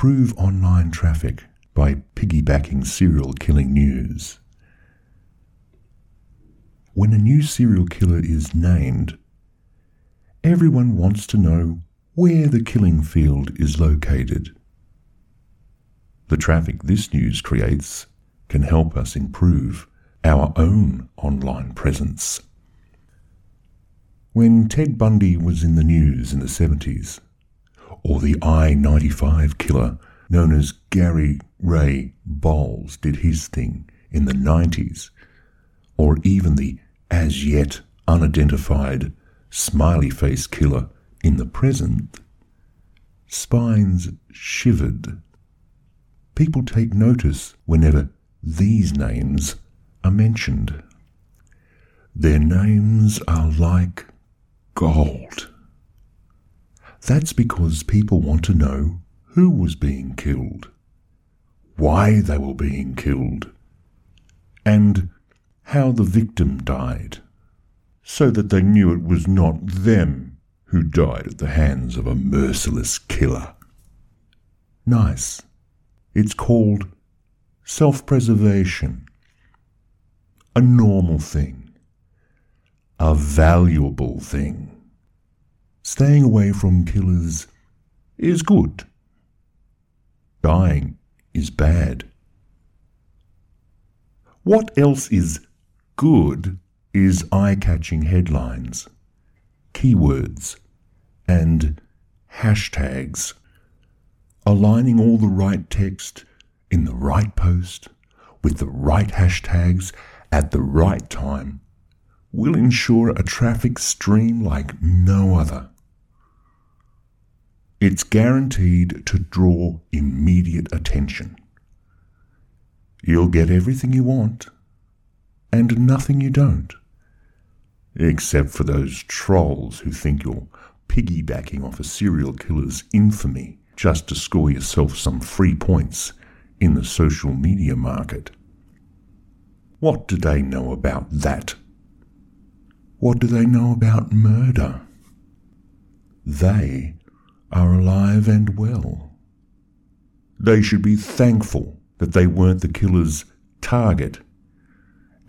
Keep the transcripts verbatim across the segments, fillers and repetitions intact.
improve online traffic by piggybacking serial killing news. When a new serial killer is named, everyone wants to know where the killing field is located. The traffic this news creates can help us improve our own online presence. When Ted Bundy was in the news in the seventies, or the I ninety-five Killer, known as Gary Ray Bowles, did his thing in the nineties, or even the as-yet unidentified Smiley Face Killer in the present, spines shivered. People take notice whenever these names are mentioned. Their names are like gold. That's because people want to know who was being killed, why they were being killed, and how the victim died, so that they knew it was not them who died at the hands of a merciless killer. Nice. It's called self-preservation. A normal thing. A valuable thing. Staying away from killers is good. Dying is bad. What else is good is eye-catching headlines, keywords, and hashtags. Aligning all the right text in the right post with the right hashtags at the right time will ensure a traffic stream like no other. It's guaranteed to draw immediate attention. You'll get everything you want and nothing you don't, except for those trolls who think you're piggybacking off a serial killer's infamy just to score yourself some free points in the social media market. What do they know about that? What do they know about murder? They are alive and well. They should be thankful that they weren't the killer's target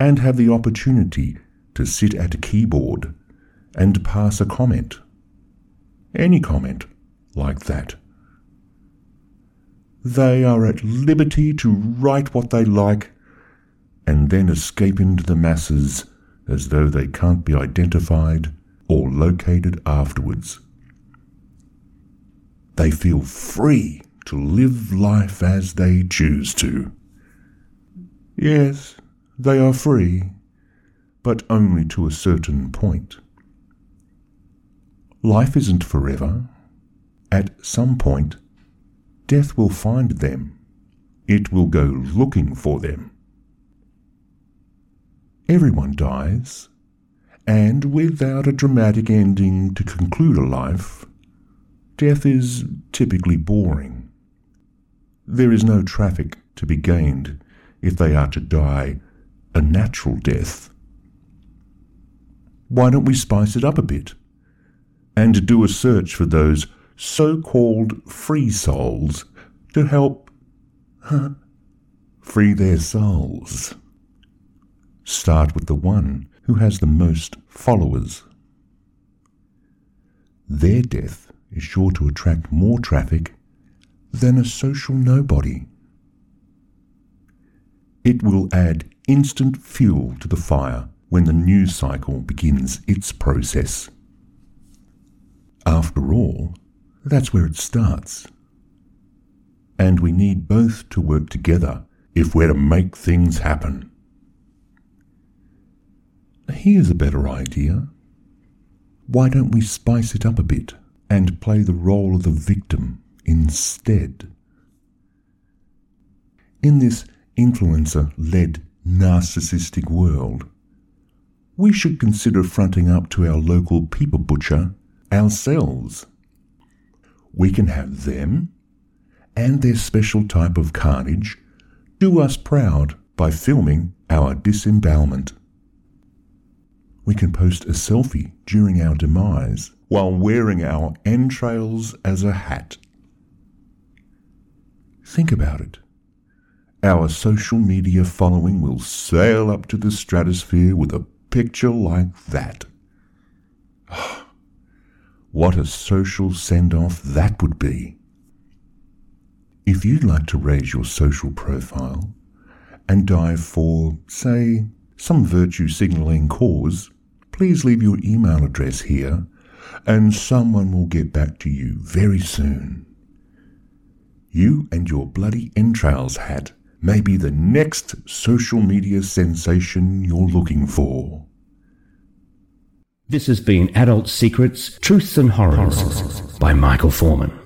and have the opportunity to sit at a keyboard and pass a comment. Any comment like that. They are at liberty to write what they like and then escape into the masses as though they can't be identified or located afterwards. They feel free to live life as they choose to. Yes, they are free, but only to a certain point. Life isn't forever. At some point, death will find them. It will go looking for them. Everyone dies, and without a dramatic ending to conclude a life, death is typically boring. There is no traffic to be gained if they are to die a natural death. Why don't we spice it up a bit and do a search for those so-called free souls to help huh, free their souls. Start with the one who has the most followers. Their death is sure to attract more traffic than a social nobody. It will add instant fuel to the fire when the news cycle begins its process. After all, that's where it starts. And we need both to work together if we're to make things happen. Here's a better idea. Why don't we spice it up a bit and play the role of the victim instead? In this influencer-led narcissistic world, we should consider fronting up to our local people butcher ourselves. We can have them and their special type of carnage do us proud by filming our disembowelment. We can post a selfie during our demise while wearing our entrails as a hat. Think about it. Our social media following will sail up to the stratosphere with a picture like that. What a social send-off that would be. If you'd like to raise your social profile and dive for, say, some virtue signaling cause, please leave your email address here and someone will get back to you very soon. You and your bloody entrails hat may be the next social media sensation you're looking for. This has been Adult Secrets, Truths and Horrors by Michael Foreman.